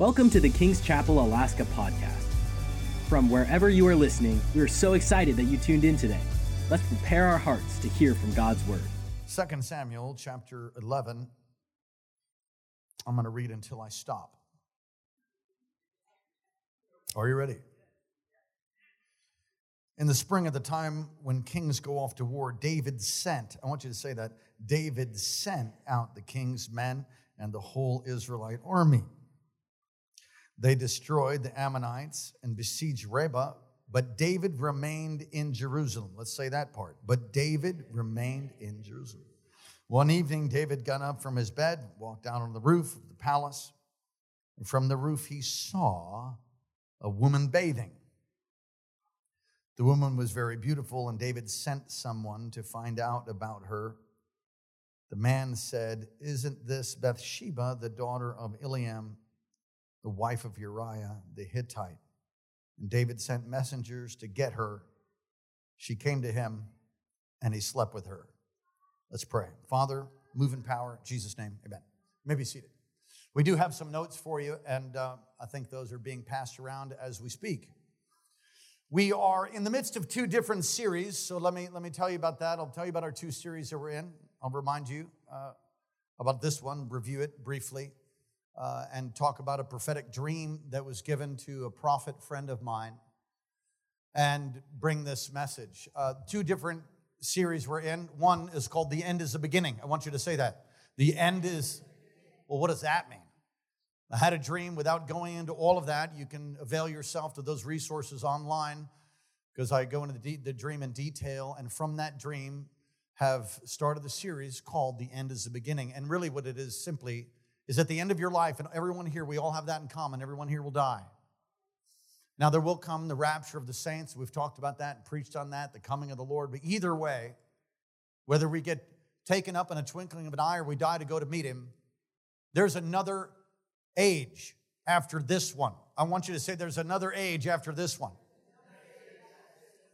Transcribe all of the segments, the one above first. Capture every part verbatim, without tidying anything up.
Welcome to the King's Chapel Alaska podcast. From wherever you are listening, we are so excited that you tuned in today. Let's prepare our hearts to hear from God's word. Second Samuel chapter eleven. I'm going to read until I stop. Are you ready? In the spring, at the time when kings go off to war, David sent, I want you to say that, David sent out the king's men and the whole Israelite army. They destroyed the Ammonites and besieged Reba, but David remained in Jerusalem. Let's say that part. But David remained in Jerusalem. One evening, David got up from his bed, walked out on the roof of the palace, and from the roof he saw a woman bathing. The woman was very beautiful, and David sent someone to find out about her. The man said, "Isn't this Bathsheba, the daughter of Eliam, the wife of Uriah the Hittite?" And David sent messengers to get her. She came to him, and he slept with her. Let's pray. Father, move in power. In Jesus' name, amen. You may be seated. We do have some notes for you, and uh, I think those are being passed around as we speak. We are in the midst of two different series, so let me let me tell you about that. I'll tell you about our two series that we're in. I'll remind you uh, about this one, review it briefly. Uh, and talk about a prophetic dream that was given to a prophet friend of mine and bring this message. Uh, two different series we're in. One is called The End is the Beginning. I want you to say that. The End is, well, what does that mean? I had a dream. Without going into all of that, you can avail yourself to those resources online because I go into the, de- the dream in detail, and from that dream have started the series called The End is the Beginning. And really what it is simply is at the end of your life, and everyone here, we all have that in common. Everyone here will die. Now, there will come the rapture of the saints. We've talked about that and preached on that, the coming of the Lord. But either way, whether we get taken up in a twinkling of an eye or we die to go to meet him, there's another age after this one. I want you to say there's another age after this one.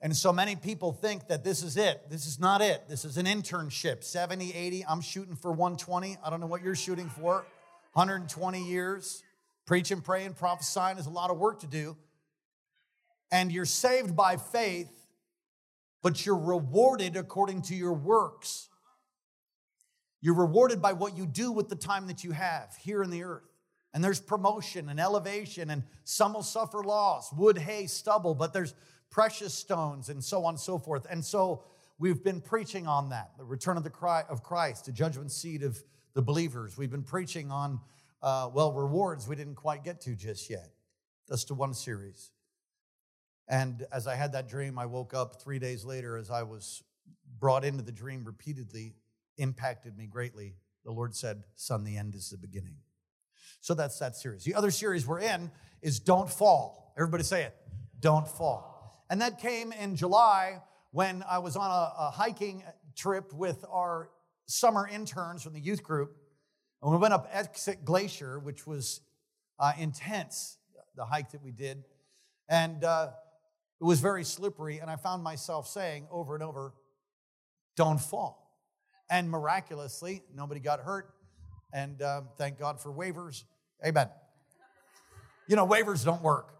And so many people think that this is it. This is not it. This is an internship. seventy, eighty, I'm shooting for one twenty. I don't know what you're shooting for. one hundred twenty years, preach and pray and prophesying is a lot of work to do. And you're saved by faith, but you're rewarded according to your works. You're rewarded by what you do with the time that you have here in the earth. And there's promotion and elevation, and some will suffer loss, wood, hay, stubble, but there's precious stones and so on and so forth. And so we've been preaching on that, the return of the of Christ, the judgment seat of the believers. We've been preaching on, uh, well, rewards we didn't quite get to just yet. That's the one series. And as I had that dream, I woke up three days later as I was brought into the dream repeatedly, impacted me greatly. The Lord said, "Son, the end is the beginning." So that's that series. The other series we're in is Don't Fall. Everybody say it. Don't fall. And that came in July when I was on a, a hiking trip with our summer interns from the youth group, and we went up Exit Glacier, which was uh, intense, the hike that we did, and uh, it was very slippery, and I found myself saying over and over, "Don't fall," and miraculously, nobody got hurt, and uh, thank God for waivers, amen. You know, waivers don't work.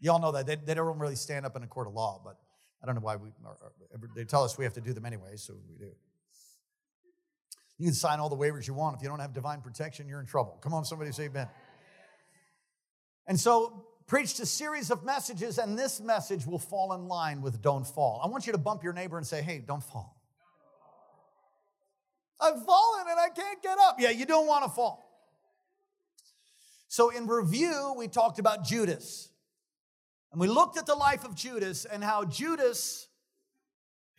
You all know that. They, they don't really stand up in a court of law, but I don't know why we. Or, or, they tell us we have to do them anyway, so we do. You can sign all the waivers you want. If you don't have divine protection, you're in trouble. Come on, somebody say amen. And so, preached a series of messages, and this message will fall in line with Don't Fall. I want you to bump your neighbor and say, "Hey, don't fall." I've fallen and I can't get up. Yeah, you don't want to fall. So in review, we talked about Judas. And we looked at the life of Judas and how Judas,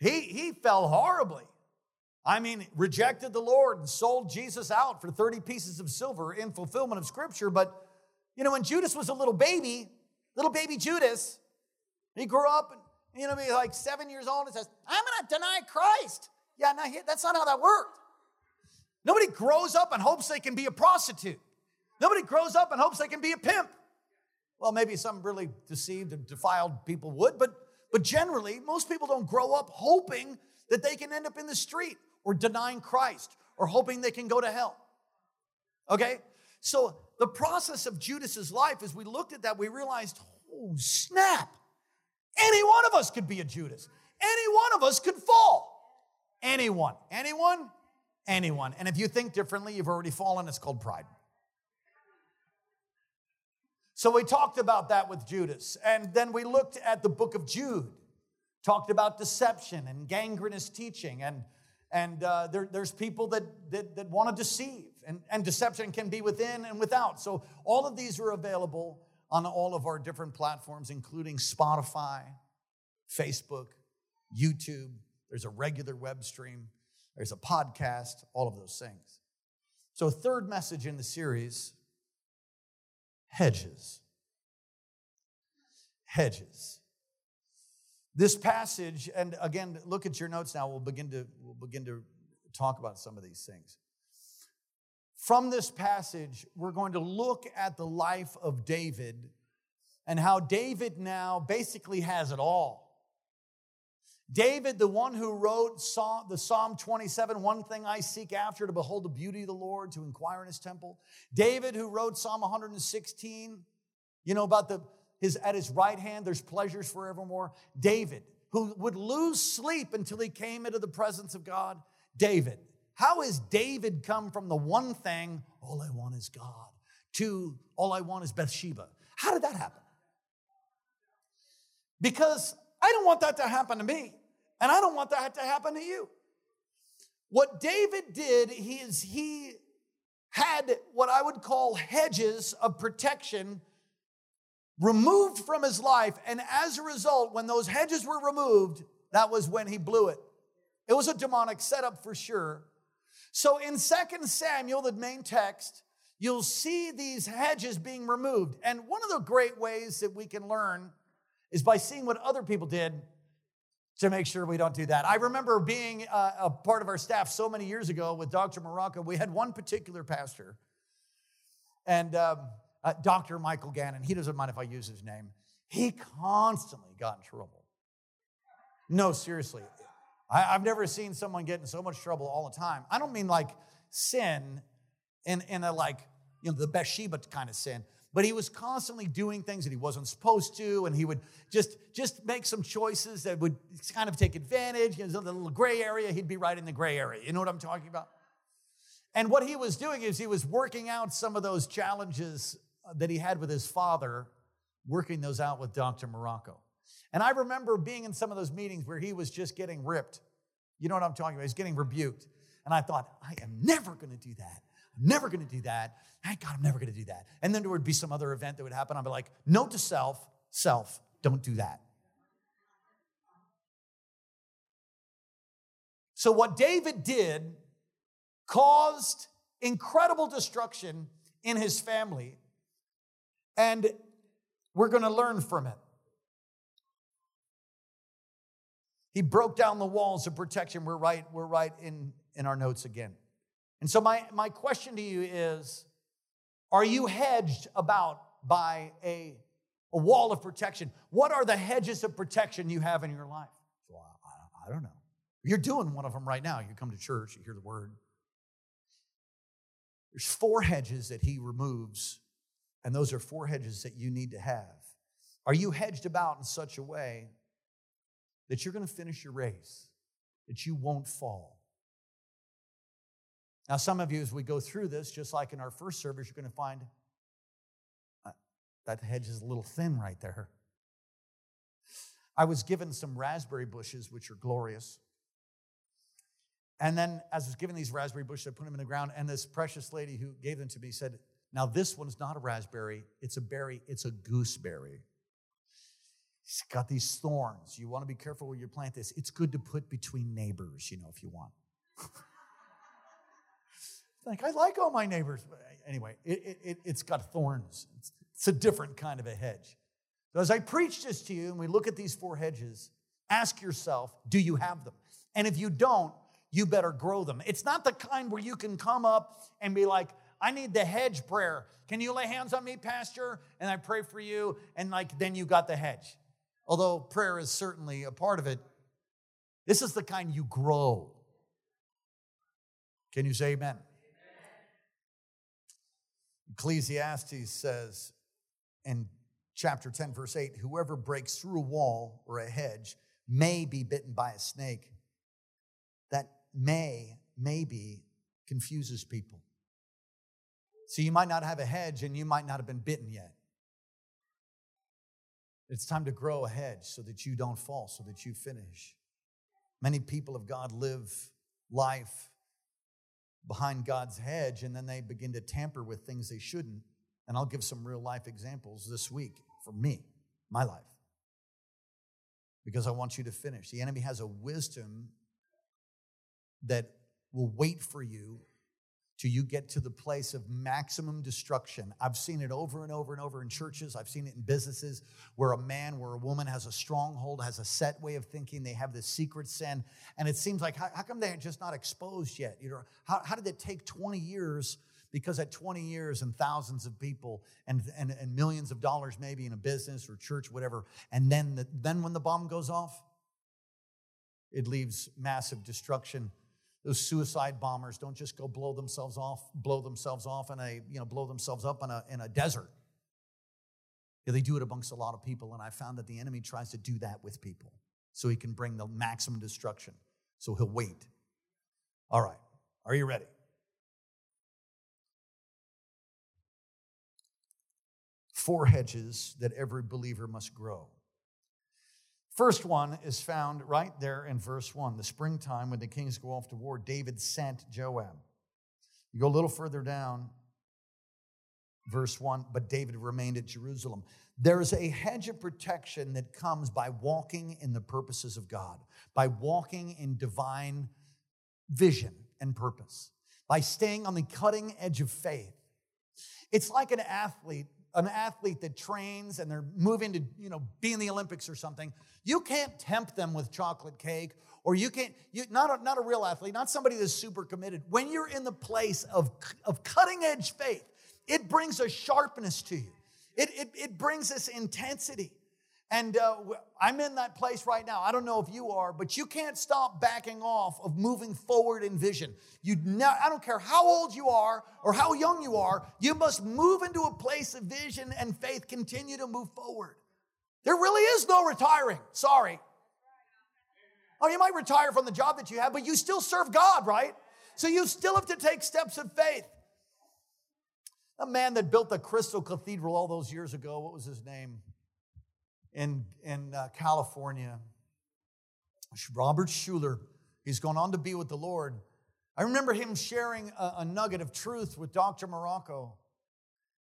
he, he fell horribly. I mean, rejected the Lord and sold Jesus out for thirty pieces of silver in fulfillment of Scripture. But, you know, when Judas was a little baby, little baby Judas, he grew up, and, you know, he was like seven years old and says, "I'm going to deny Christ." Yeah, no, that's not how that worked. Nobody grows up and hopes they can be a prostitute. Nobody grows up and hopes they can be a pimp. Well, maybe some really deceived and defiled people would, but, but generally, most people don't grow up hoping that they can end up in the street, or denying Christ, or hoping they can go to hell. Okay? So the process of Judas's life, as we looked at that, we realized, oh, snap. Any one of us could be a Judas. Any one of us could fall. Anyone. Anyone? Anyone. And if you think differently, you've already fallen. It's called pride. So we talked about that with Judas. And then we looked at the book of Jude. Talked about deception and gangrenous teaching. And and uh, there, there's people that, that, that want to deceive. And, and deception can be within and without. So all of these are available on all of our different platforms, including Spotify, Facebook, YouTube. There's a regular web stream. There's a podcast, all of those things. So third message in the series, hedges. Hedges. This passage, and again, look at your notes now. We'll begin to, we'll begin to talk about some of these things. From this passage, we're going to look at the life of David and how David now basically has it all. David, the one who wrote Psalm, the Psalm twenty-seven, one thing I seek after, to behold the beauty of the Lord, to inquire in his temple. David, who wrote Psalm one sixteen, you know, about the his at his right hand, there's pleasures forevermore. David, who would lose sleep until he came into the presence of God. David. How has David come from the one thing, all I want is God, to all I want is Bathsheba? How did that happen? Because I don't want that to happen to me, and I don't want that to happen to you. What David did is he had what I would call hedges of protection removed from his life, and as a result, when those hedges were removed, that was when he blew it. It was a demonic setup for sure. So in Second Samuel, the main text, you'll see these hedges being removed. And one of the great ways that we can learn is by seeing what other people did to make sure we don't do that. I remember being uh, a part of our staff so many years ago with Doctor Morocco. We had one particular pastor, and um, uh, Doctor Michael Gannon, he doesn't mind if I use his name. He constantly got in trouble. No, seriously. I, I've never seen someone get in so much trouble all the time. I don't mean like sin in, in a like, you know, the Bathsheba kind of sin. But he was constantly doing things that he wasn't supposed to, and he would just, just make some choices that would kind of take advantage. He was in the little gray area. He'd be right in the gray area. You know what I'm talking about? And what he was doing is he was working out some of those challenges that he had with his father, working those out with Doctor Morocco. And I remember being in some of those meetings where he was just getting ripped. You know what I'm talking about? He's getting rebuked. And I thought, I am never going to do that. Never going to do that. Thank God I'm never going to do that. And then there would be some other event that would happen. I'd be like, note to self, self, don't do that. So what David did caused incredible destruction in his family. And we're going to learn from it. He broke down the walls of protection. We're right, we're right in, in our notes again. And so my, my question to you is, are you hedged about by a, a wall of protection? What are the hedges of protection you have in your life? Well, I, I don't know. You're doing one of them right now. You come to church, you hear the word. There's four hedges that he removes, and those are four hedges that you need to have. Are you hedged about in such a way that you're going to finish your race, that you won't fall? Now, some of you, as we go through this, just like in our first service, you're going to find uh, that hedge is a little thin right there. I was given some raspberry bushes, which are glorious. And then as I was given these raspberry bushes, I put them in the ground, and this precious lady who gave them to me said, now this one's not a raspberry, it's a berry, it's a gooseberry. It's got these thorns. You want to be careful where you plant this. It's good to put between neighbors, you know, if you want. Like, I like all my neighbors. But anyway, it, it, it's got thorns. It's, it's a different kind of a hedge. So as I preach this to you and we look at these four hedges, ask yourself, do you have them? And if you don't, you better grow them. It's not the kind where you can come up and be like, I need the hedge prayer. Can you lay hands on me, Pastor? And I pray for you. And like, then you got the hedge. Although prayer is certainly a part of it. This is the kind you grow. Can you say amen? Ecclesiastes says in chapter ten, verse eight, whoever breaks through a wall or a hedge may be bitten by a snake. That may, maybe, confuses people. So you might not have a hedge and you might not have been bitten yet. It's time to grow a hedge so that you don't fall, so that you finish. Many people of God live life behind God's hedge, and then they begin to tamper with things they shouldn't. And I'll give some real life examples this week for me, my life, because I want you to finish. The enemy has a wisdom that will wait for you till you get to the place of maximum destruction. I've seen it over and over and over in churches. I've seen it in businesses where a man, where a woman has a stronghold, has a set way of thinking. They have this secret sin. And it seems like, how, how come they're just not exposed yet? You know, how, how did it take twenty years? Because at twenty years and thousands of people and, and, and millions of dollars maybe in a business or church, whatever, and then the, then when the bomb goes off, it leaves massive destruction. Those suicide bombers don't just go blow themselves off, blow themselves off in a, you know, blow themselves up in a in a desert. Yeah, they do it amongst a lot of people, and I found that the enemy tries to do that with people so he can bring the maximum destruction. So he'll wait. All right, are you ready? Four hedges that every believer must grow. First one is found right there in verse one. The springtime when the kings go off to war, David sent Joab. You go a little further down, verse one, but David remained at Jerusalem. There is a hedge of protection that comes by walking in the purposes of God, by walking in divine vision and purpose, by staying on the cutting edge of faith. It's like an athlete An athlete that trains and they're moving to, you know, be in the Olympics or something. You can't tempt them with chocolate cake, or you can't, you, not, a, not a real athlete, not somebody that's super committed. When you're in the place of, of cutting edge faith, it brings a sharpness to you. It, it, it brings this intensity. And uh, I'm in that place right now. I don't know if you are, but you can't stop backing off of moving forward in vision. You, know, I don't care how old you are or how young you are, you must move into a place of vision and faith, continue to move forward. There really is no retiring. Sorry. Oh, you might retire from the job that you have, but you still serve God, right? So you still have to take steps of faith. A man that built the Crystal Cathedral all those years ago, what was his name? in in uh, California, Robert Schuller, he's gone on to be with the Lord. I remember him sharing a, a nugget of truth with Doctor Morocco.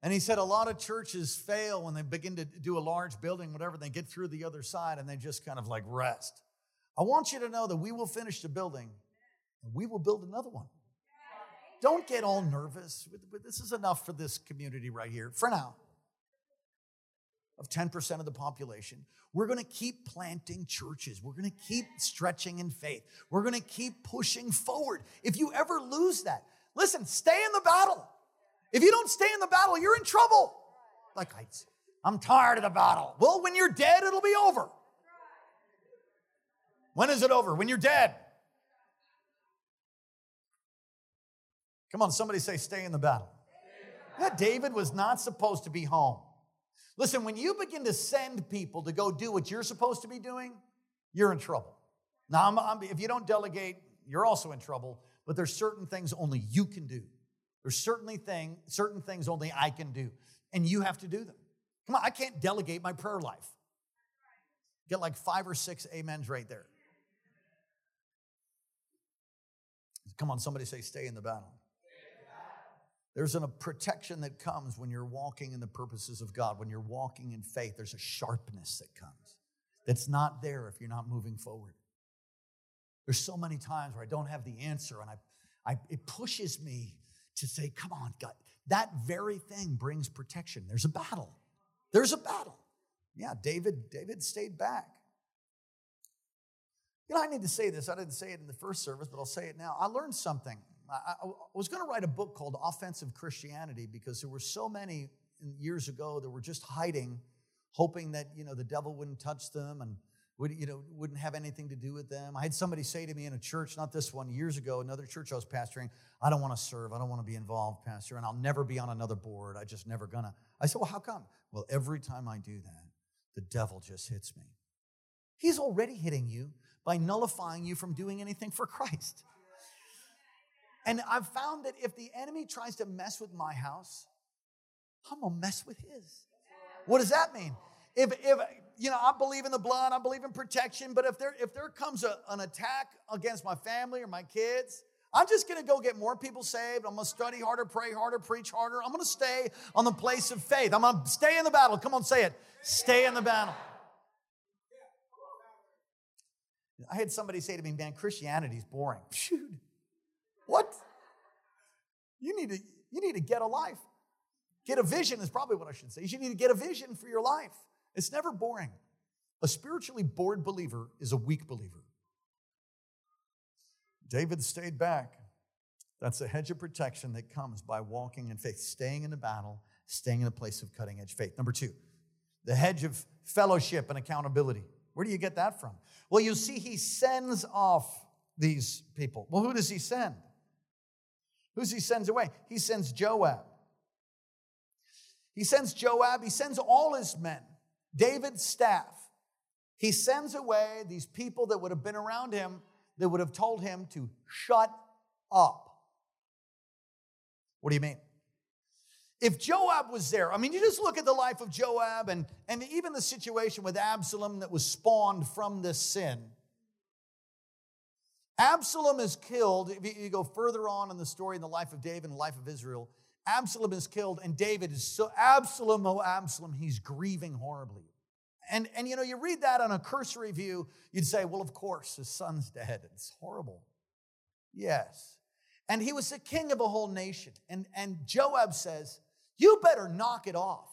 And he said a lot of churches fail when they begin to do a large building, whatever, and they get through the other side and they just kind of like rest. I want you to know that we will finish the building and we will build another one. Don't get all nervous. This is enough for this community right here for now. Of ten percent of the population, we're going to keep planting churches. We're going to keep stretching in faith. We're going to keep pushing forward. If you ever lose that, listen, stay in the battle. If you don't stay in the battle, you're in trouble. Like, I, I'm tired of the battle. Well, when you're dead, it'll be over. When is it over? When you're dead. Come on, somebody say, stay in the battle. That David was not supposed to be home. Listen, when you begin to send people to go do what you're supposed to be doing, you're in trouble. Now, I'm, I'm, if you don't delegate, you're also in trouble, but there's certain things only you can do. There's certainly thing, certain things only I can do, and you have to do them. Come on, I can't delegate my prayer life. Get like five or six amens right there. Come on, somebody say, stay in the battle. There's a protection that comes when you're walking in the purposes of God. When you're walking in faith, there's a sharpness that comes that's not there if you're not moving forward. There's so many times where I don't have the answer, and I, I it pushes me to say, come on, God. That very thing brings protection. There's a battle. There's a battle. Yeah, David, David stayed back. You know, I need to say this. I didn't say it in the first service, but I'll say it now. I learned something. I was going to write a book called Offensive Christianity because there were so many years ago that were just hiding, hoping that, you know, the devil wouldn't touch them and would, you know, wouldn't have anything to do with them. I had somebody say to me in a church, not this one, years ago, another church I was pastoring, I don't want to serve. I don't want to be involved, Pastor, and I'll never be on another board. I just never gonna. I said, well, how come? Well, every time I do that, the devil just hits me. He's already hitting you by nullifying you from doing anything for Christ. And I've found that if the enemy tries to mess with my house, I'm going to mess with his. What does that mean? If, if you know, I believe in the blood, I believe in protection, but if there if there comes a, an attack against my family or my kids, I'm just going to go get more people saved. I'm going to study harder, pray harder, preach harder. I'm going to stay on the place of faith. I'm going to stay in the battle. Come on, say it. Stay in the battle. I had somebody say to me, man, Christianity's boring. Shoot. What? You need to you need to get a life. Get a vision is probably what I should say. You need to get a vision for your life. It's never boring. A spiritually bored believer is a weak believer. David stayed back. That's a hedge of protection that comes by walking in faith, staying in the battle, staying in a place of cutting-edge faith. Number two, the hedge of fellowship and accountability. Where do you get that from? Well, you see, he sends off these people. Well, who does he send? Who does he send away? He sends Joab. He sends Joab. He sends all his men, David's staff. He sends away these people that would have been around him that would have told him to shut up. What do you mean? If Joab was there, I mean, you just look at the life of Joab and, and even the situation with Absalom that was spawned from this sin. Absalom is killed. If you go further on in the story in the life of David and the life of Israel, Absalom is killed, and David is so, Absalom, oh, Absalom, he's grieving horribly. And, and, you know, you read that on a cursory view, you'd say, well, of course, his son's dead. It's horrible. Yes. And he was the king of a whole nation. And, and Joab says, you better knock it off.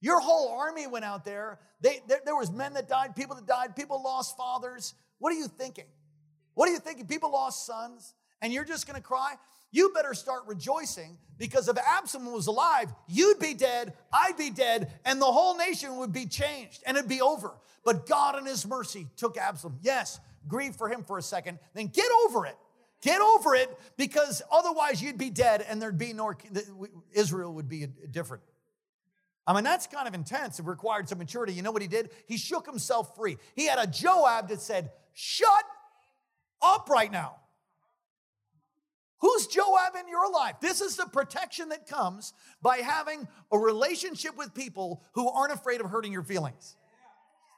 Your whole army went out there. They, there. There was men that died, people that died, people lost fathers. What are you thinking? What are you thinking? People lost sons, and you're just going to cry? You better start rejoicing, because if Absalom was alive, you'd be dead, I'd be dead, and the whole nation would be changed, and it'd be over. But God in his mercy took Absalom. Yes, grieve for him for a second, then get over it. Get over it, because otherwise you'd be dead, and there'd be no, Israel would be different. I mean, that's kind of intense. It required some maturity. You know what he did? He shook himself free. He had a Joab that said, shut up right now. Who's Joab in your life? This is the protection that comes by having a relationship with people who aren't afraid of hurting your feelings.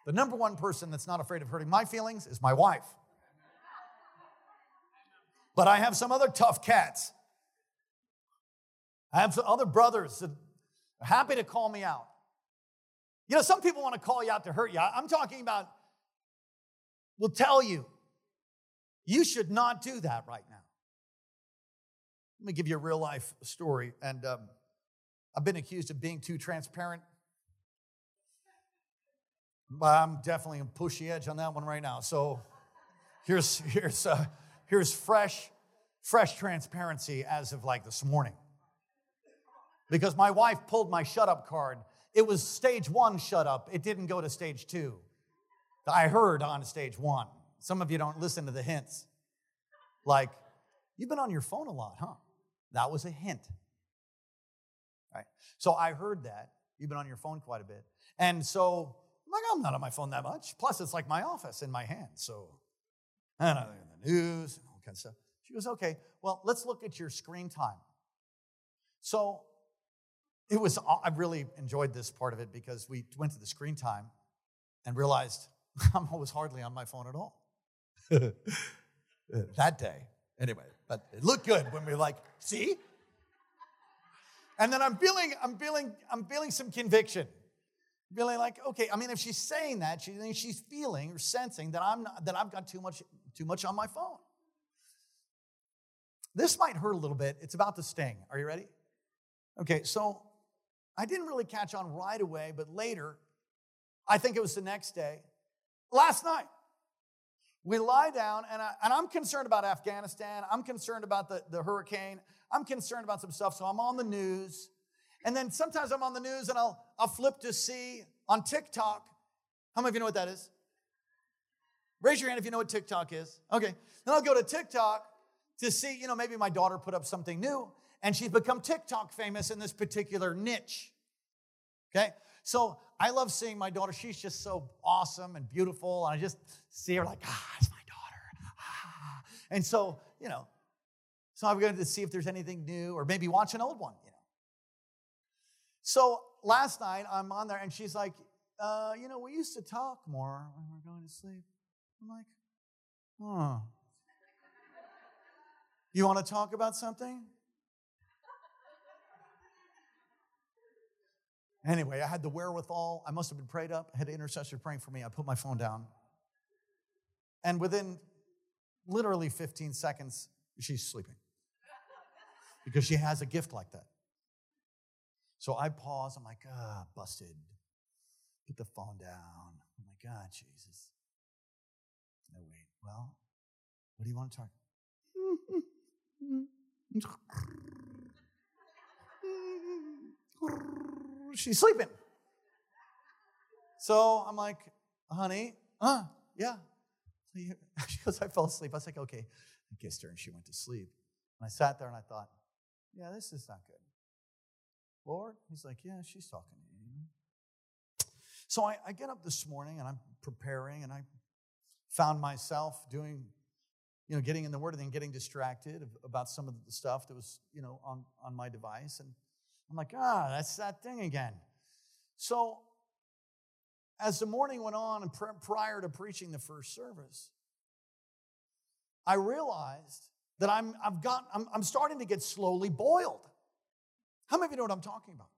The number one person that's not afraid of hurting my feelings is my wife. But I have some other tough cats. I have some other brothers that are happy to call me out. You know, some people want to call you out to hurt you. I'm talking about, will tell you, you should not do that right now. Let me give you a real life story. And um, I've been accused of being too transparent. But I'm definitely a pushy edge on that one right now. So here's here's uh, here's fresh, fresh transparency as of like this morning. Because my wife pulled my shut up card. It was stage one shut up. It didn't go to stage two. I heard on stage one. Some of you don't listen to the hints. Like, you've been on your phone a lot, huh? That was a hint. Right? So I heard that. You've been on your phone quite a bit. And so I'm like, I'm not on my phone that much. Plus, it's like my office in my hand. So I don't know, the news and all kinds of stuff. She goes, okay, well, let's look at your screen time. So it was, I really enjoyed this part of it because we went to the screen time and realized I'm always hardly on my phone at all. That day. Anyway, but it looked good when we were like, see? And then I'm feeling, I'm feeling, I'm feeling some conviction. I'm feeling like, okay, I mean, if she's saying that, she, she's feeling or sensing that I'm not, that I've got too much, too much on my phone. This might hurt a little bit. It's about to sting. Are you ready? Okay, so I didn't really catch on right away, but later, I think it was the next day. Last night, we lie down, and, I, and I'm concerned about Afghanistan. I'm concerned about the, the hurricane. I'm concerned about some stuff, so I'm on the news. And then sometimes I'm on the news, and I'll, I'll flip to see on TikTok. How many of you know what that is? Raise your hand if you know what TikTok is. Okay. Then I'll go to TikTok to see, you know, maybe my daughter put up something new and she's become TikTok famous in this particular niche. Okay. So I love seeing my daughter. She's just so awesome and beautiful. And I just see her like, ah, it's my daughter. Ah. And so, you know, so I'm going to see if there's anything new or maybe watch an old one, you know. So last night I'm on there and she's like, uh, you know, we used to talk more when we were going to sleep. I'm like, huh. You want to talk about something? Anyway, I had the wherewithal. I must have been prayed up. I had an intercessor praying for me. I put my phone down. And within literally fifteen seconds, she's sleeping. Because she has a gift like that. So I pause. I'm like, ah, busted. Put the phone down. Oh my God, Jesus. I wait. Well, what do you want to talk about? She's sleeping. So I'm like, honey, huh? Yeah. She goes, I fell asleep. I was like, okay. I kissed her and she went to sleep. And I sat there and I thought, yeah, this is not good. Lord, he's like, yeah, she's talking to you. So I, I get up this morning and I'm preparing and I found myself doing, you know, getting in the Word and then getting distracted about some of the stuff that was, you know, on, on my device. And I'm like, ah, that's that thing again. So as the morning went on and pr- prior to preaching the first service, I realized that I'm, I've got, I'm, I'm starting to get slowly boiled. How many of you know what I'm talking about?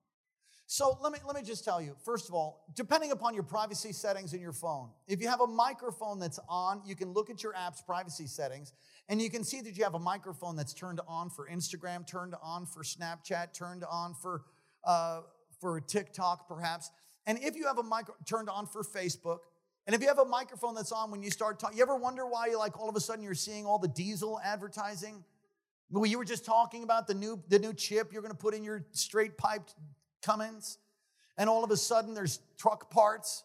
So let me, let me just tell you, first of all, depending upon your privacy settings in your phone, if you have a microphone that's on, you can look at your app's privacy settings, and you can see that you have a microphone that's turned on for Instagram, turned on for Snapchat, turned on for uh, for TikTok, perhaps. And if you have a micro turned on for Facebook, and if you have a microphone that's on when you start talking, you ever wonder why you like all of a sudden you're seeing all the diesel advertising? Well, you were just talking about the new the new chip you're going to put in your straight piped Cummins, and all of a sudden there's truck parts.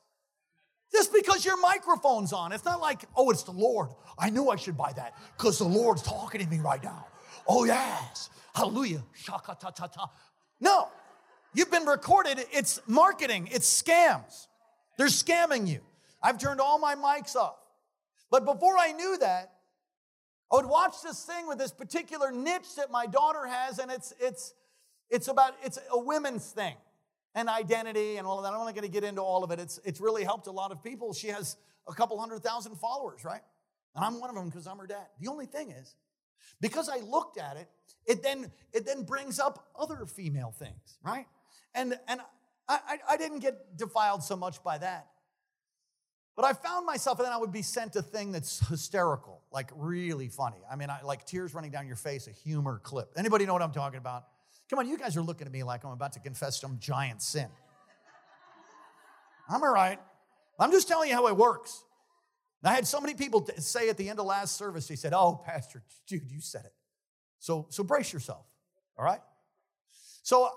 Just because your microphone's on. It's not like, oh, it's the Lord. I knew I should buy that because the Lord's talking to me right now. Oh, yes. Hallelujah. Shaka ta ta ta. No. You've been recorded. It's marketing. It's scams. They're scamming you. I've turned all my mics off. But before I knew that, I would watch this thing with this particular niche that my daughter has, and it's it's it's about it's a women's thing. And identity and all of that. I'm not going to get into all of it. It's it's really helped a lot of people. She has a couple hundred thousand followers, right? And I'm one of them because I'm her dad. The only thing is, because I looked at it, it then it then brings up other female things, right? And and I I, I didn't get defiled so much by that. But I found myself, and then I would be sent a thing that's hysterical, like really funny. I mean, I like tears running down your face, a humor clip. Anybody know what I'm talking about? Come on, you guys are looking at me like I'm about to confess some giant sin. I'm all right. I'm just telling you how it works. And I had so many people t- say at the end of last service, they said, oh, Pastor, dude, you said it. So, so brace yourself, all right? So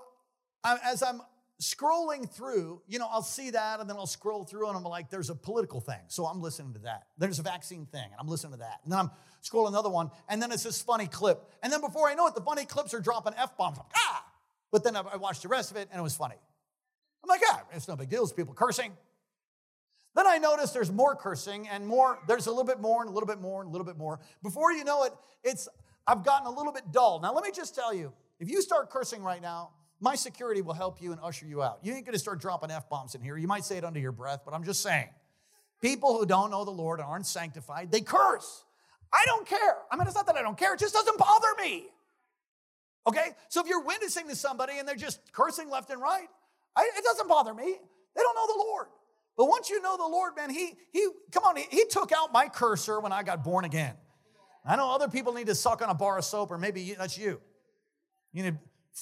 I, as I'm scrolling through, you know, I'll see that, and then I'll scroll through, and I'm like, there's a political thing, so I'm listening to that. There's a vaccine thing, and I'm listening to that. And then I'm scrolling another one, and then it's this funny clip. And then before I know it, the funny clips are dropping F-bombs. I'm like, ah! But then I, I watched the rest of it, and it was funny. I'm like, ah, it's no big deal. It's people cursing. Then I noticed there's more cursing, and more. There's a little bit more, and a little bit more, and a little bit more. Before you know it, it's I've gotten a little bit dull. Now, let me just tell you, if you start cursing right now, my security will help you and usher you out. You ain't going to start dropping F-bombs in here. You might say it under your breath, but I'm just saying. People who don't know the Lord and aren't sanctified, they curse. I don't care. I mean, it's not that I don't care. It just doesn't bother me. Okay? So if you're witnessing to somebody and they're just cursing left and right, I, it doesn't bother me. They don't know the Lord. But once you know the Lord, man, he, he come on, he, he took out my cursor when I got born again. I know other people need to suck on a bar of soap, or maybe you, that's you. You need to...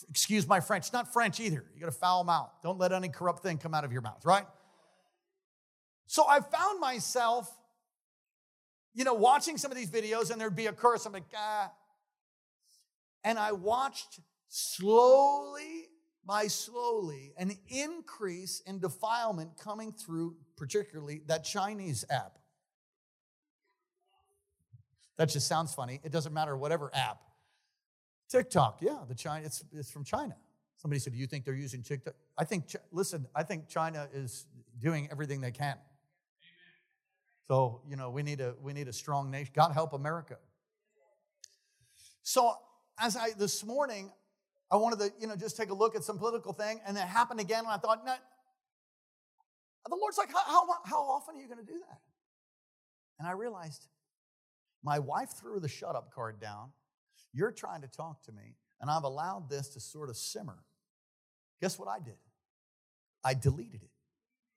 Excuse my French. It's not French either. You got a foul mouth. Don't let any corrupt thing come out of your mouth, right? So I found myself, you know, watching some of these videos, and there'd be a curse. I'm like, ah. And I watched slowly by slowly an increase in defilement coming through, particularly that Chinese app. That just sounds funny. It doesn't matter whatever app. TikTok, yeah, the China, it's, it's from China. Somebody said, do you think they're using TikTok? I think, listen, I think China is doing everything they can. Amen. So, you know, we need a we need a strong nation. God help America. So as I, this morning, I wanted to, you know, just take a look at some political thing, and it happened again, and I thought, no, the Lord's like, how, how, how often are you going to do that? And I realized my wife threw the shut-up card down. You're trying to talk to me, and I've allowed this to sort of simmer. Guess what I did? I deleted it.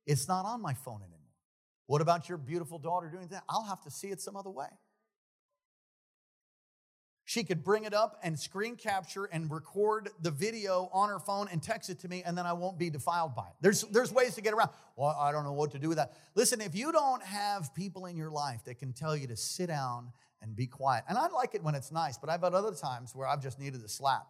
It's not on my phone anymore. What about your beautiful daughter doing that? I'll have to see it some other way. She could bring it up and screen capture and record the video on her phone and text it to me, and then I won't be defiled by it. There's, there's ways to get around. Well, I don't know what to do with that. Listen, if you don't have people in your life that can tell you to sit down and be quiet, and I like it when it's nice, but I've had other times where I've just needed a slap.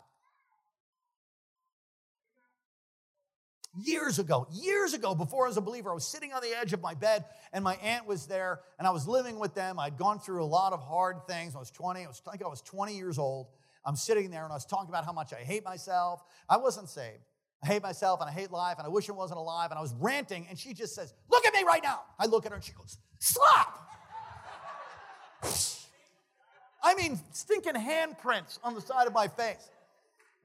Years ago, years ago, before I was a believer, I was sitting on the edge of my bed, and my aunt was there, and I was living with them. I'd gone through a lot of hard things. I was twenty. I was, I think I was twenty years old. I'm sitting there, and I was talking about how much I hate myself. I wasn't saved. I hate myself, and I hate life, and I wish I wasn't alive, and I was ranting, and she just says, look at me right now. I look at her, and she goes, slap! I mean, stinking handprints on the side of my face.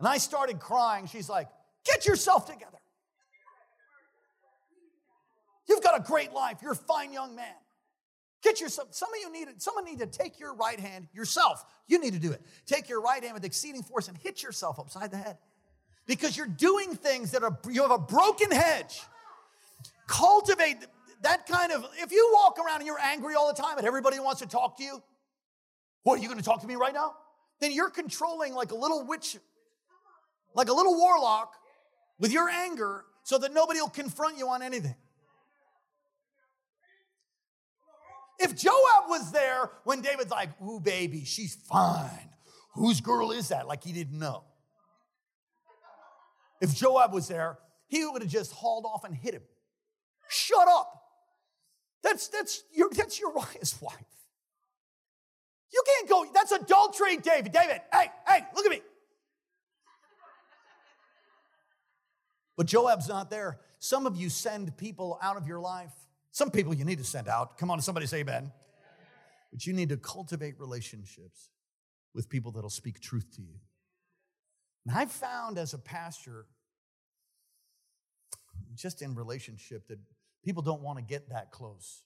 And I started crying. She's like, get yourself together. You've got a great life. You're a fine young man. Get yourself. Some of you need it. Someone need to take your right hand yourself. You need to do it. Take your right hand with exceeding force and hit yourself upside the head, because you're doing things that are. You have a broken hedge. Cultivate that kind of. If you walk around and you're angry all the time and everybody wants to talk to you, what are you going to talk to me right now? Then you're controlling like a little witch, like a little warlock, with your anger, so that nobody will confront you on anything. If Joab was there when David's like, ooh, baby, she's fine. Whose girl is that? Like he didn't know. If Joab was there, he would have just hauled off and hit him. Shut up. That's, that's, your, that's Uriah's wife. You can't go, that's adultery, David. David, hey, hey, look at me. But Joab's not there. Some of you send people out of your life. Some people you need to send out. Come on, somebody say amen. But you need to cultivate relationships with people that'll speak truth to you. And I've found as a pastor, just in relationship, that people don't want to get that close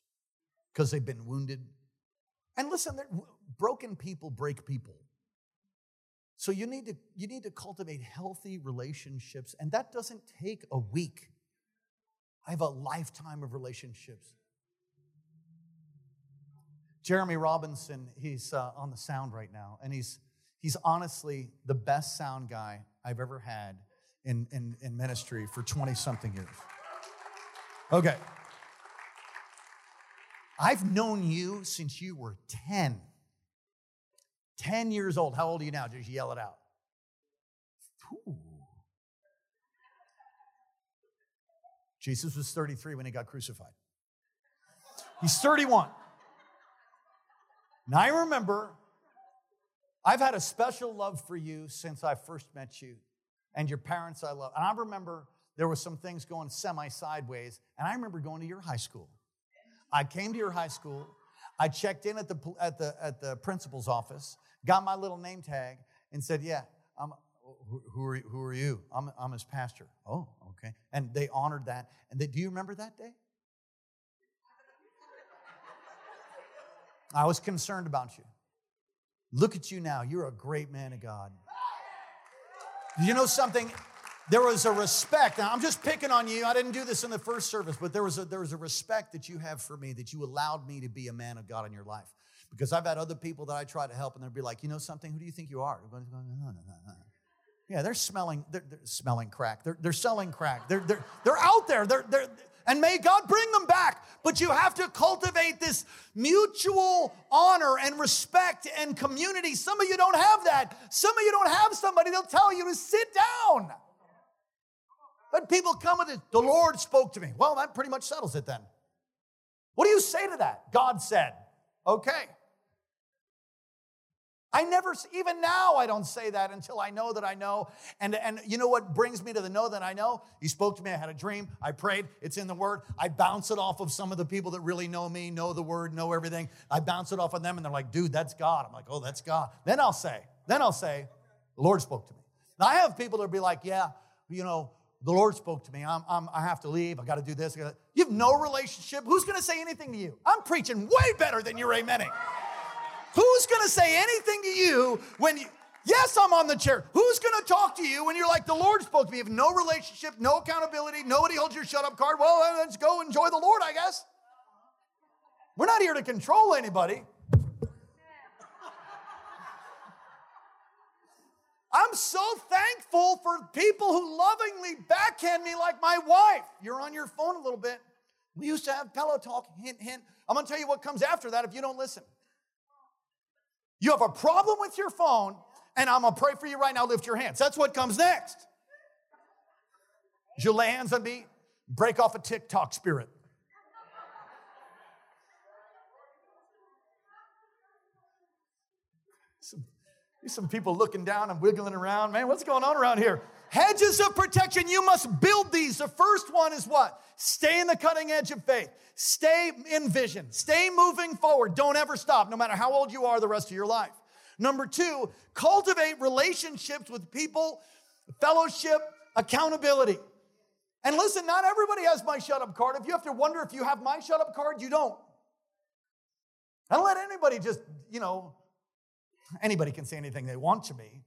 because they've been wounded. And listen, broken people break people. So you need to, you need to cultivate healthy relationships, and that doesn't take a week. I have a lifetime of relationships. Jeremy Robinson, he's uh, on the sound right now, and he's he's honestly the best sound guy I've ever had in, in, in ministry for twenty-something years. Okay. I've known you since you were ten. ten years old. How old are you now? Just yell it out. Ooh. Jesus was thirty-three when he got crucified. He's thirty-one. And I remember, I've had a special love for you since I first met you, and your parents I love. And I remember there were some things going semi-sideways, and I remember going to your high school. I came to your high school. I checked in at the at the, at the principal's office, got my little name tag, and said, yeah, I'm... Who, who, are, who are you? I'm, I'm his pastor. Oh, okay. And they honored that. And they, do you remember that day? I was concerned about you. Look at you now. You're a great man of God. You know something? There was a respect. Now, I'm just picking on you. I didn't do this in the first service, but there was a, there was a respect that you have for me, that you allowed me to be a man of God in your life. Because I've had other people that I try to help, and they'll be like, you know something? Who do you think you are? No, no, no, no. Yeah, they're smelling, they're, they're smelling crack. They're, they're selling crack. They're, they're, they're out there. They're, they're, and may God bring them back. But you have to cultivate this mutual honor and respect and community. Some of you don't have that. Some of you don't have somebody that'll tell you to sit down. But people come with it. The Lord spoke to me. Well, that pretty much settles it then. What do you say to that? God said. Okay. I never, even now, I don't say that until I know that I know. And, and you know what brings me to the know that I know? You spoke to me, I had a dream, I prayed, it's in the Word. I bounce it off of some of the people that really know me, know the Word, know everything. I bounce it off of them, and they're like, dude, that's God. I'm like, oh, that's God. Then I'll say, then I'll say, the Lord spoke to me. Now, I have people that will be like, yeah, you know, the Lord spoke to me. I'm, I'm, I have to leave. I got to do this. I gotta... You have no relationship. Who's going to say anything to you? I'm preaching way better than you're amening. Who's going to say anything to you when you, yes, I'm on the chair. Who's going to talk to you when you're like, the Lord spoke to me? You have no relationship, no accountability. Nobody holds your shut up card. Well, let's go enjoy the Lord, I guess. We're not here to control anybody. I'm so thankful for people who lovingly backhand me like my wife. You're on your phone a little bit. We used to have pillow talk, hint, hint. I'm going to tell you what comes after that if you don't listen. You have a problem with your phone, and I'm going to pray for you right now. Lift your hands. That's what comes next. You lay hands on me, break off a TikTok spirit. Some, some people looking down and wiggling around. Man, what's going on around here? Hedges of protection, you must build these. The first one is what? Stay in the cutting edge of faith. Stay in vision. Stay moving forward. Don't ever stop, no matter how old you are the rest of your life. Number two, cultivate relationships with people, fellowship, accountability. And listen, not everybody has my shut-up card. If you have to wonder if you have my shut-up card, you don't. I don't let anybody just, you know, anybody can say anything they want to me.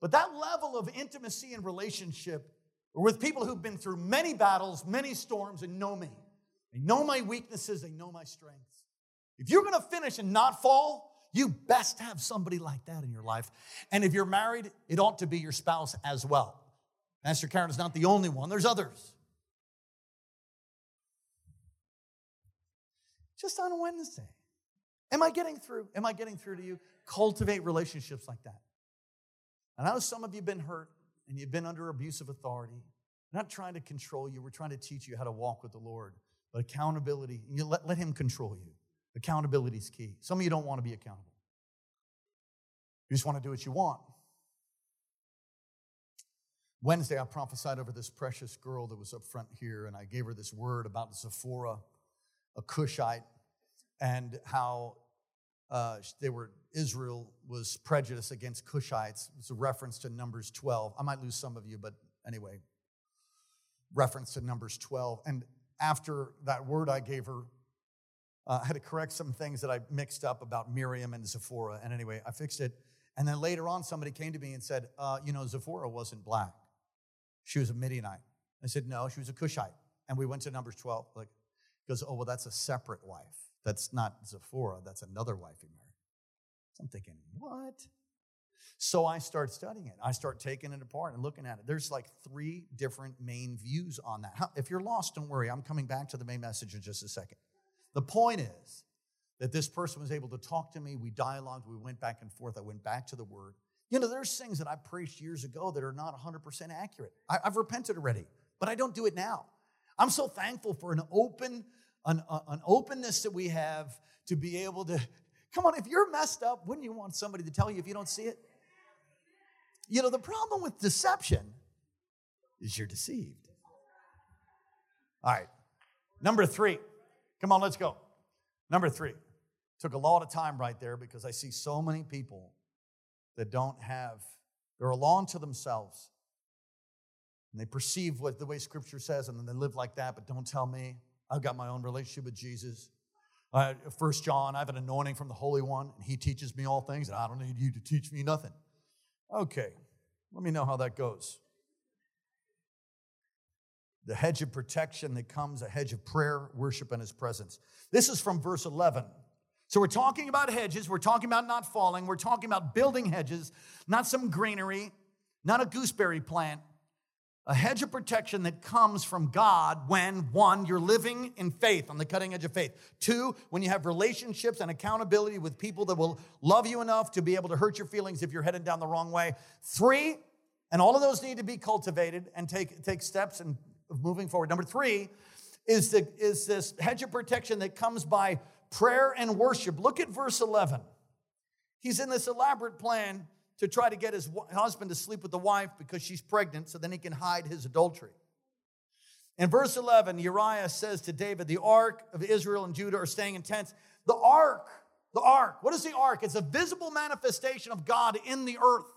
But that level of intimacy and relationship with people who've been through many battles, many storms, and know me. They know my weaknesses. They know my strengths. If you're going to finish and not fall, you best have somebody like that in your life. And if you're married, it ought to be your spouse as well. Pastor Karen is not the only one. There's others. Just on a Wednesday. Am I getting through? Am I getting through to you? Cultivate relationships like that. And I know some of you have been hurt and you've been under abusive authority. We're not trying to control you. We're trying to teach you how to walk with the Lord. But accountability, you let, let him control you. Accountability is key. Some of you don't want to be accountable. You just want to do what you want. Wednesday, I prophesied over this precious girl that was up front here, and I gave her this word about Zipporah, a Cushite, and how uh, they were... Israel was prejudiced against Cushites. It's a reference to Numbers twelve. I might lose some of you, but anyway, reference to Numbers twelve. And after that word I gave her, uh, I had to correct some things that I mixed up about Miriam and Zipporah. And anyway, I fixed it. And then later on, somebody came to me and said, uh, you know, Zipporah wasn't black. She was a Midianite. I said, no, she was a Cushite. And we went to Numbers twelve. Like, he goes, oh, well, that's a separate wife. That's not Zipporah. That's another wife he married. I'm thinking, what? So I start studying it. I start taking it apart and looking at it. There's like three different main views on that. How, if you're lost, don't worry. I'm coming back to the main message in just a second. The point is that this person was able to talk to me. We dialogued. We went back and forth. I went back to the Word. You know, there's things that I preached years ago that are not one hundred percent accurate. I, I've repented already, but I don't do it now. I'm so thankful for an open, an, uh, an openness that we have to be able to... Come on, if you're messed up, wouldn't you want somebody to tell you if you don't see it? You know, the problem with deception is you're deceived. All right, number three. Come on, let's go. Number three. Took a lot of time right there because I see so many people that don't have, they're alone to themselves. And they perceive what the way Scripture says, and then they live like that, but don't tell me. I've got my own relationship with Jesus. Uh, First John, I have an anointing from the Holy One, and he teaches me all things, and I don't need you to teach me nothing. Okay, let me know how that goes. The hedge of protection that comes, a hedge of prayer, worship, and his presence. This is from verse eleven. So we're talking about hedges. We're talking about not falling. We're talking about building hedges, not some greenery, not a gooseberry plant. A hedge of protection that comes from God when, one, you're living in faith, on the cutting edge of faith. Two, when you have relationships and accountability with people that will love you enough to be able to hurt your feelings if you're headed down the wrong way. Three, and all of those need to be cultivated and take, take steps in moving forward. Number three is, the, is this hedge of protection that comes by prayer and worship. Look at verse eleven. He's in this elaborate plan to try to get his husband to sleep with the wife because she's pregnant, so then he can hide his adultery. In verse eleven, Uriah says to David, the ark of Israel and Judah are staying in tents. The ark, the ark, what is the ark? It's a visible manifestation of God in the earth.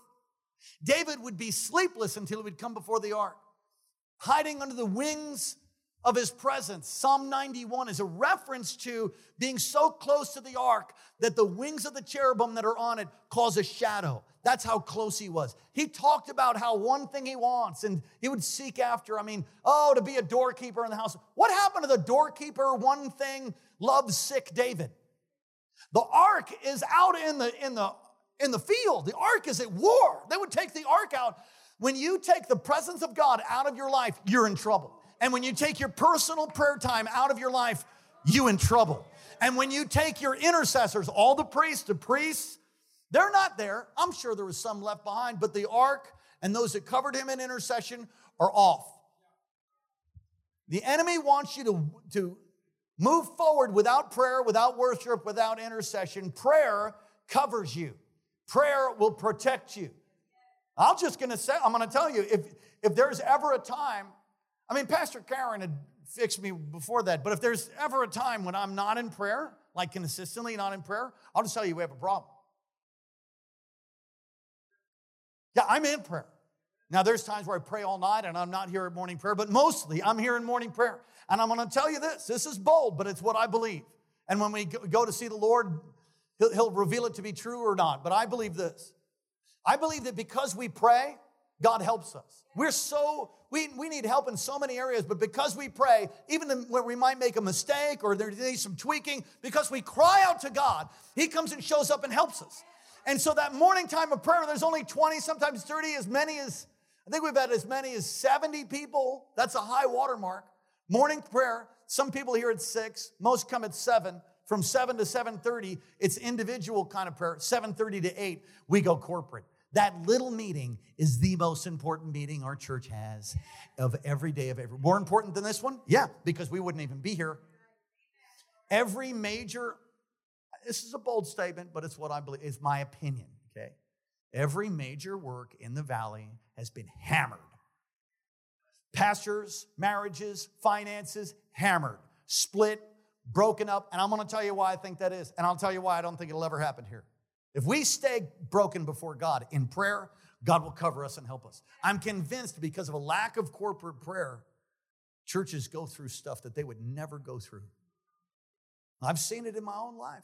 David would be sleepless until he would come before the ark, hiding under the wings of his presence. Psalm ninety-one is a reference to being so close to the ark that the wings of the cherubim that are on it cause a shadow. That's how close he was. He talked about how one thing he wants and he would seek after. I mean, oh, to be a doorkeeper in the house. What happened to the doorkeeper, one thing, love sick David? The ark is out in the, in the, in the field. The ark is at war. They would take the ark out. When you take the presence of God out of your life, you're in trouble. And when you take your personal prayer time out of your life, you in trouble. And when you take your intercessors, all the priests, the priests, they're not there. I'm sure there was some left behind, but the ark and those that covered him in intercession are off. The enemy wants you to, to move forward without prayer, without worship, without intercession. Prayer covers you. Prayer will protect you. I'm just going to say, I'm going to tell you, if, if there's ever a time, I mean, Pastor Karen had fixed me before that, but if there's ever a time when I'm not in prayer, like consistently not in prayer, I'll just tell you we have a problem. Yeah, I'm in prayer. Now, there's times where I pray all night and I'm not here at morning prayer, but mostly I'm here in morning prayer. And I'm going to tell you this. This is bold, but it's what I believe. And when we go to see the Lord, he'll, he'll reveal it to be true or not. But I believe this. I believe that because we pray, God helps us. We're so, we, we need help in so many areas, but because we pray, even when we might make a mistake or there needs some tweaking, because we cry out to God, he comes and shows up and helps us. And so that morning time of prayer, there's only twenty, sometimes thirty, as many as, I think we've had as many as seventy people. That's a high watermark. Morning prayer, some people here at six, most come at seven. From seven to seven thirty, it's individual kind of prayer. seven thirty to eight, we go corporate. That little meeting is the most important meeting our church has of every day of every. More important than this one? Yeah, because we wouldn't even be here. Every major, this is a bold statement, but it's what I believe, it's my opinion, okay? Every major work in the valley has been hammered. Pastors, marriages, finances, hammered, split, broken up. And I'm going to tell you why I think that is. And I'll tell you why I don't think it'll ever happen here. If we stay broken before God in prayer, God will cover us and help us. I'm convinced because of a lack of corporate prayer, churches go through stuff that they would never go through. I've seen it in my own life.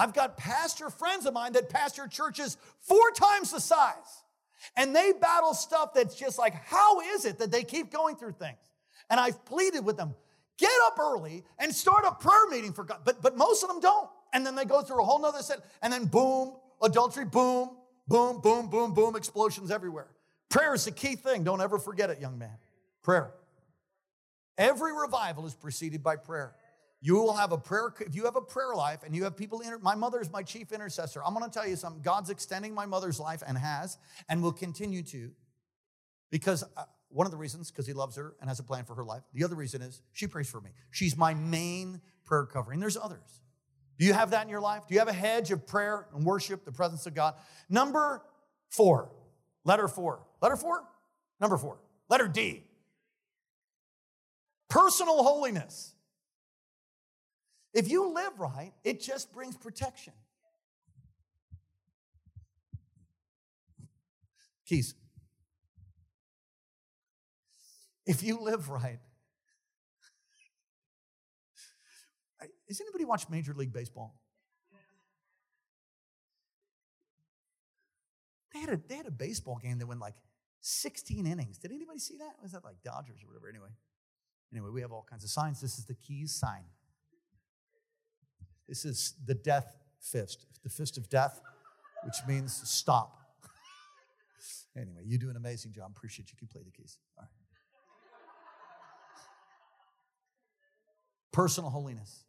I've got pastor friends of mine that pastor churches four times the size, and they battle stuff that's just like, how is it that they keep going through things? And I've pleaded with them, get up early and start a prayer meeting for God. But, but most of them don't. And then they go through a whole nother set. And then boom, adultery, boom, boom, boom, boom, boom, explosions everywhere. Prayer is the key thing. Don't ever forget it, young man. Prayer. Every revival is preceded by prayer. You will have a prayer. If you have a prayer life and you have people, inter- my mother is my chief intercessor. I'm going to tell you something. God's extending my mother's life and has and will continue to, because uh, one of the reasons, because he loves her and has a plan for her life. The other reason is she prays for me. She's my main prayer covering. There's others. Do you have that in your life? Do you have a hedge of prayer and worship, the presence of God? Number four, letter four. Letter four? Number four. Letter D. Personal holiness. If you live right, it just brings protection. Keys. If you live right, has anybody watched Major League Baseball? They had a, they had a baseball game that went like sixteen innings. Did anybody see that? Was that like Dodgers or whatever? Anyway, anyway, we have all kinds of signs. This is the Keys sign. This is the death fist, the fist of death, which means stop. Anyway, you do an amazing job. Appreciate you. Can play the Keys. All right. Personal holiness.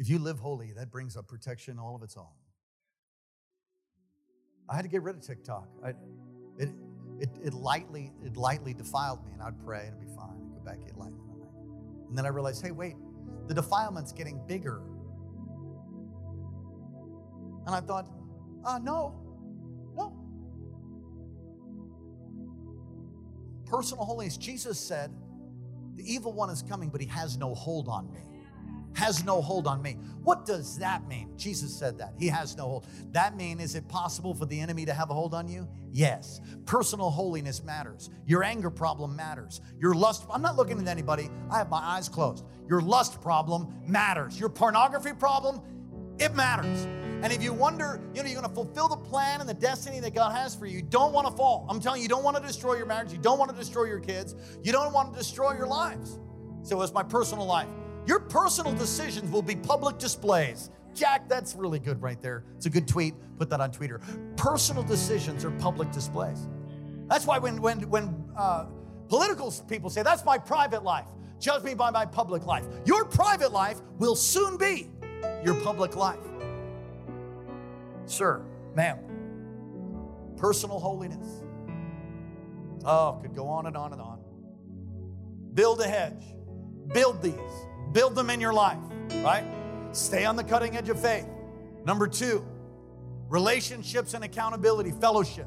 If you live holy, that brings up protection all of its own. I had to get rid of TikTok. I, it, it, it, lightly, it lightly defiled me, and I'd pray, and it'd be fine. I'd go back, get lightly. And then I realized, hey, wait, the defilement's getting bigger. And I thought, uh, no, no. Personal holiness. Jesus said, the evil one is coming, but he has no hold on me. Has no hold on me. What does that mean? Jesus said that. He has no hold. That means, is it possible for the enemy to have a hold on you? Yes. Personal holiness matters. Your anger problem matters. Your lust, I'm not looking at anybody. I have my eyes closed. Your lust problem matters. Your pornography problem, it matters. And if you wonder, you know, you're going to fulfill the plan and the destiny that God has for you, you don't want to fall. I'm telling you, you don't want to destroy your marriage. You don't want to destroy your kids. You don't want to destroy your lives. So it's my personal life. Your personal decisions will be public displays. Jack, that's really good right there. It's a good tweet. Put that on Twitter. Personal decisions are public displays. That's why when when when uh, political people say, that's my private life. Judge me by my public life. Your private life will soon be your public life. Sir, ma'am, personal holiness. Oh, could go on and on and on. Build a hedge. Build these. Build them in your life, right? Stay on the cutting edge of faith. Number two, relationships and accountability, fellowship.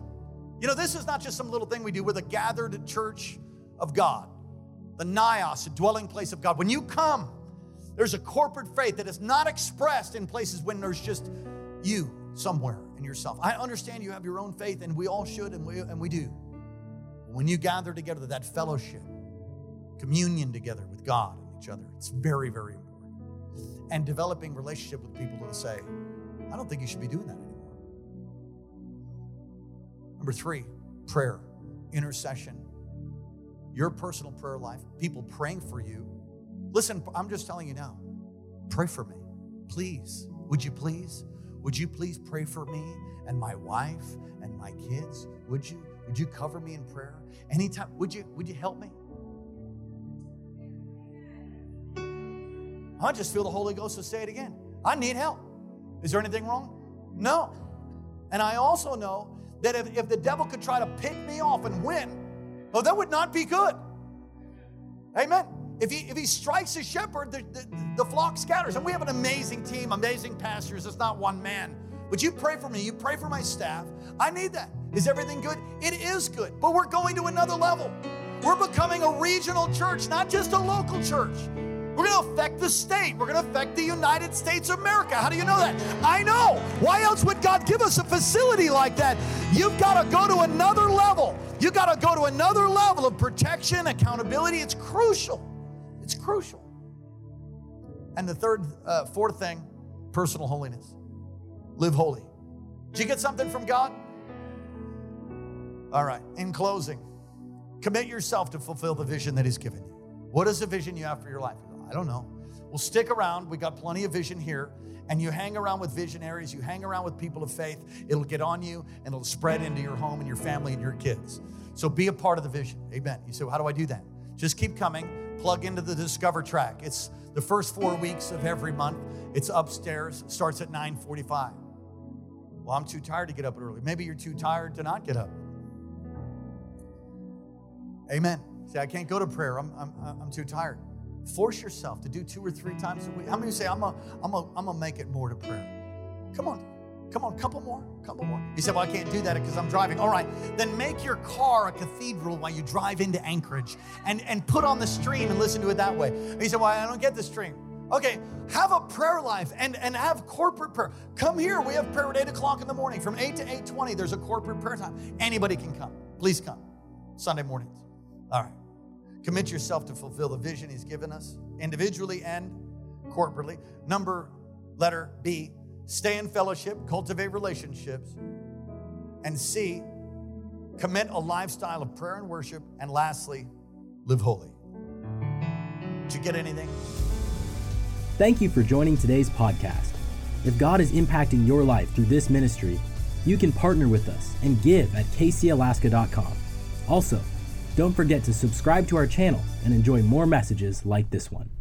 You know, this is not just some little thing we do. We're the gathered church of God, the naos, the dwelling place of God. When you come, there's a corporate faith that is not expressed in places when there's just you somewhere in yourself. I understand you have your own faith, and we all should, and we, and we do. When you gather together, that fellowship, communion together with God, each other. It's very, very important. And developing relationship with people to say, I don't think you should be doing that anymore. Number three, prayer, intercession. Your personal prayer life, people praying for you. Listen, I'm just telling you now, pray for me. Please, would you please? Would you please pray for me and my wife and my kids? Would you? Would you cover me in prayer? Anytime, would you, would you help me? I just feel the Holy Ghost to say it again. I need help. Is there anything wrong? No. And I also know that if, if the devil could try to pick me off and win, well, that would not be good. Amen. If he, if he strikes a shepherd, the, the, the flock scatters. And we have an amazing team, amazing pastors. It's not one man. But you pray for me. You pray for my staff. I need that. Is everything good? It is good. But we're going to another level. We're becoming a regional church, not just a local church. We're going to affect the state. We're going to affect the United States of America. How do you know that? I know. Why else would God give us a facility like that? You've got to go to another level. You've got to go to another level of protection, accountability. It's crucial. It's crucial. And the third, uh, fourth thing, personal holiness. Live holy. Did you get something from God? All right. In closing, commit yourself to fulfill the vision that He's given you. What is the vision you have for your life? I don't know. Well, stick around. We got plenty of vision here. And you hang around with visionaries. You hang around with people of faith. It'll get on you, and it'll spread into your home and your family and your kids. So be a part of the vision. Amen. You say, well, how do I do that? Just keep coming. Plug into the Discover track. It's the first four weeks of every month. It's upstairs. It starts at nine forty-five. Well, I'm too tired to get up early. Maybe you're too tired to not get up. Amen. Say, I can't go to prayer. I'm, I'm, I'm too tired. Force yourself to do two or three times a week. How many of you say, I'm a, I'm a, I'm a make it more to prayer? Come on. Come on. Couple more. Couple more. You say, well, I can't do that because I'm driving. All right. Then make your car a cathedral while you drive into Anchorage and, and put on the stream and listen to it that way. And you say, well, I don't get the stream. Okay. Have a prayer life and, and have corporate prayer. Come here. We have prayer at eight o'clock in the morning. From eight to eight twenty, there's a corporate prayer time. Anybody can come. Please come. Sunday mornings. All right. Commit yourself to fulfill the vision He's given us individually and corporately. Number, letter B, stay in fellowship, cultivate relationships. And C, commit a lifestyle of prayer and worship. And lastly, live holy. Did you get anything? Thank you for joining today's podcast. If God is impacting your life through this ministry, you can partner with us and give at k c alaska dot com. Also, don't forget to subscribe to our channel and enjoy more messages like this one.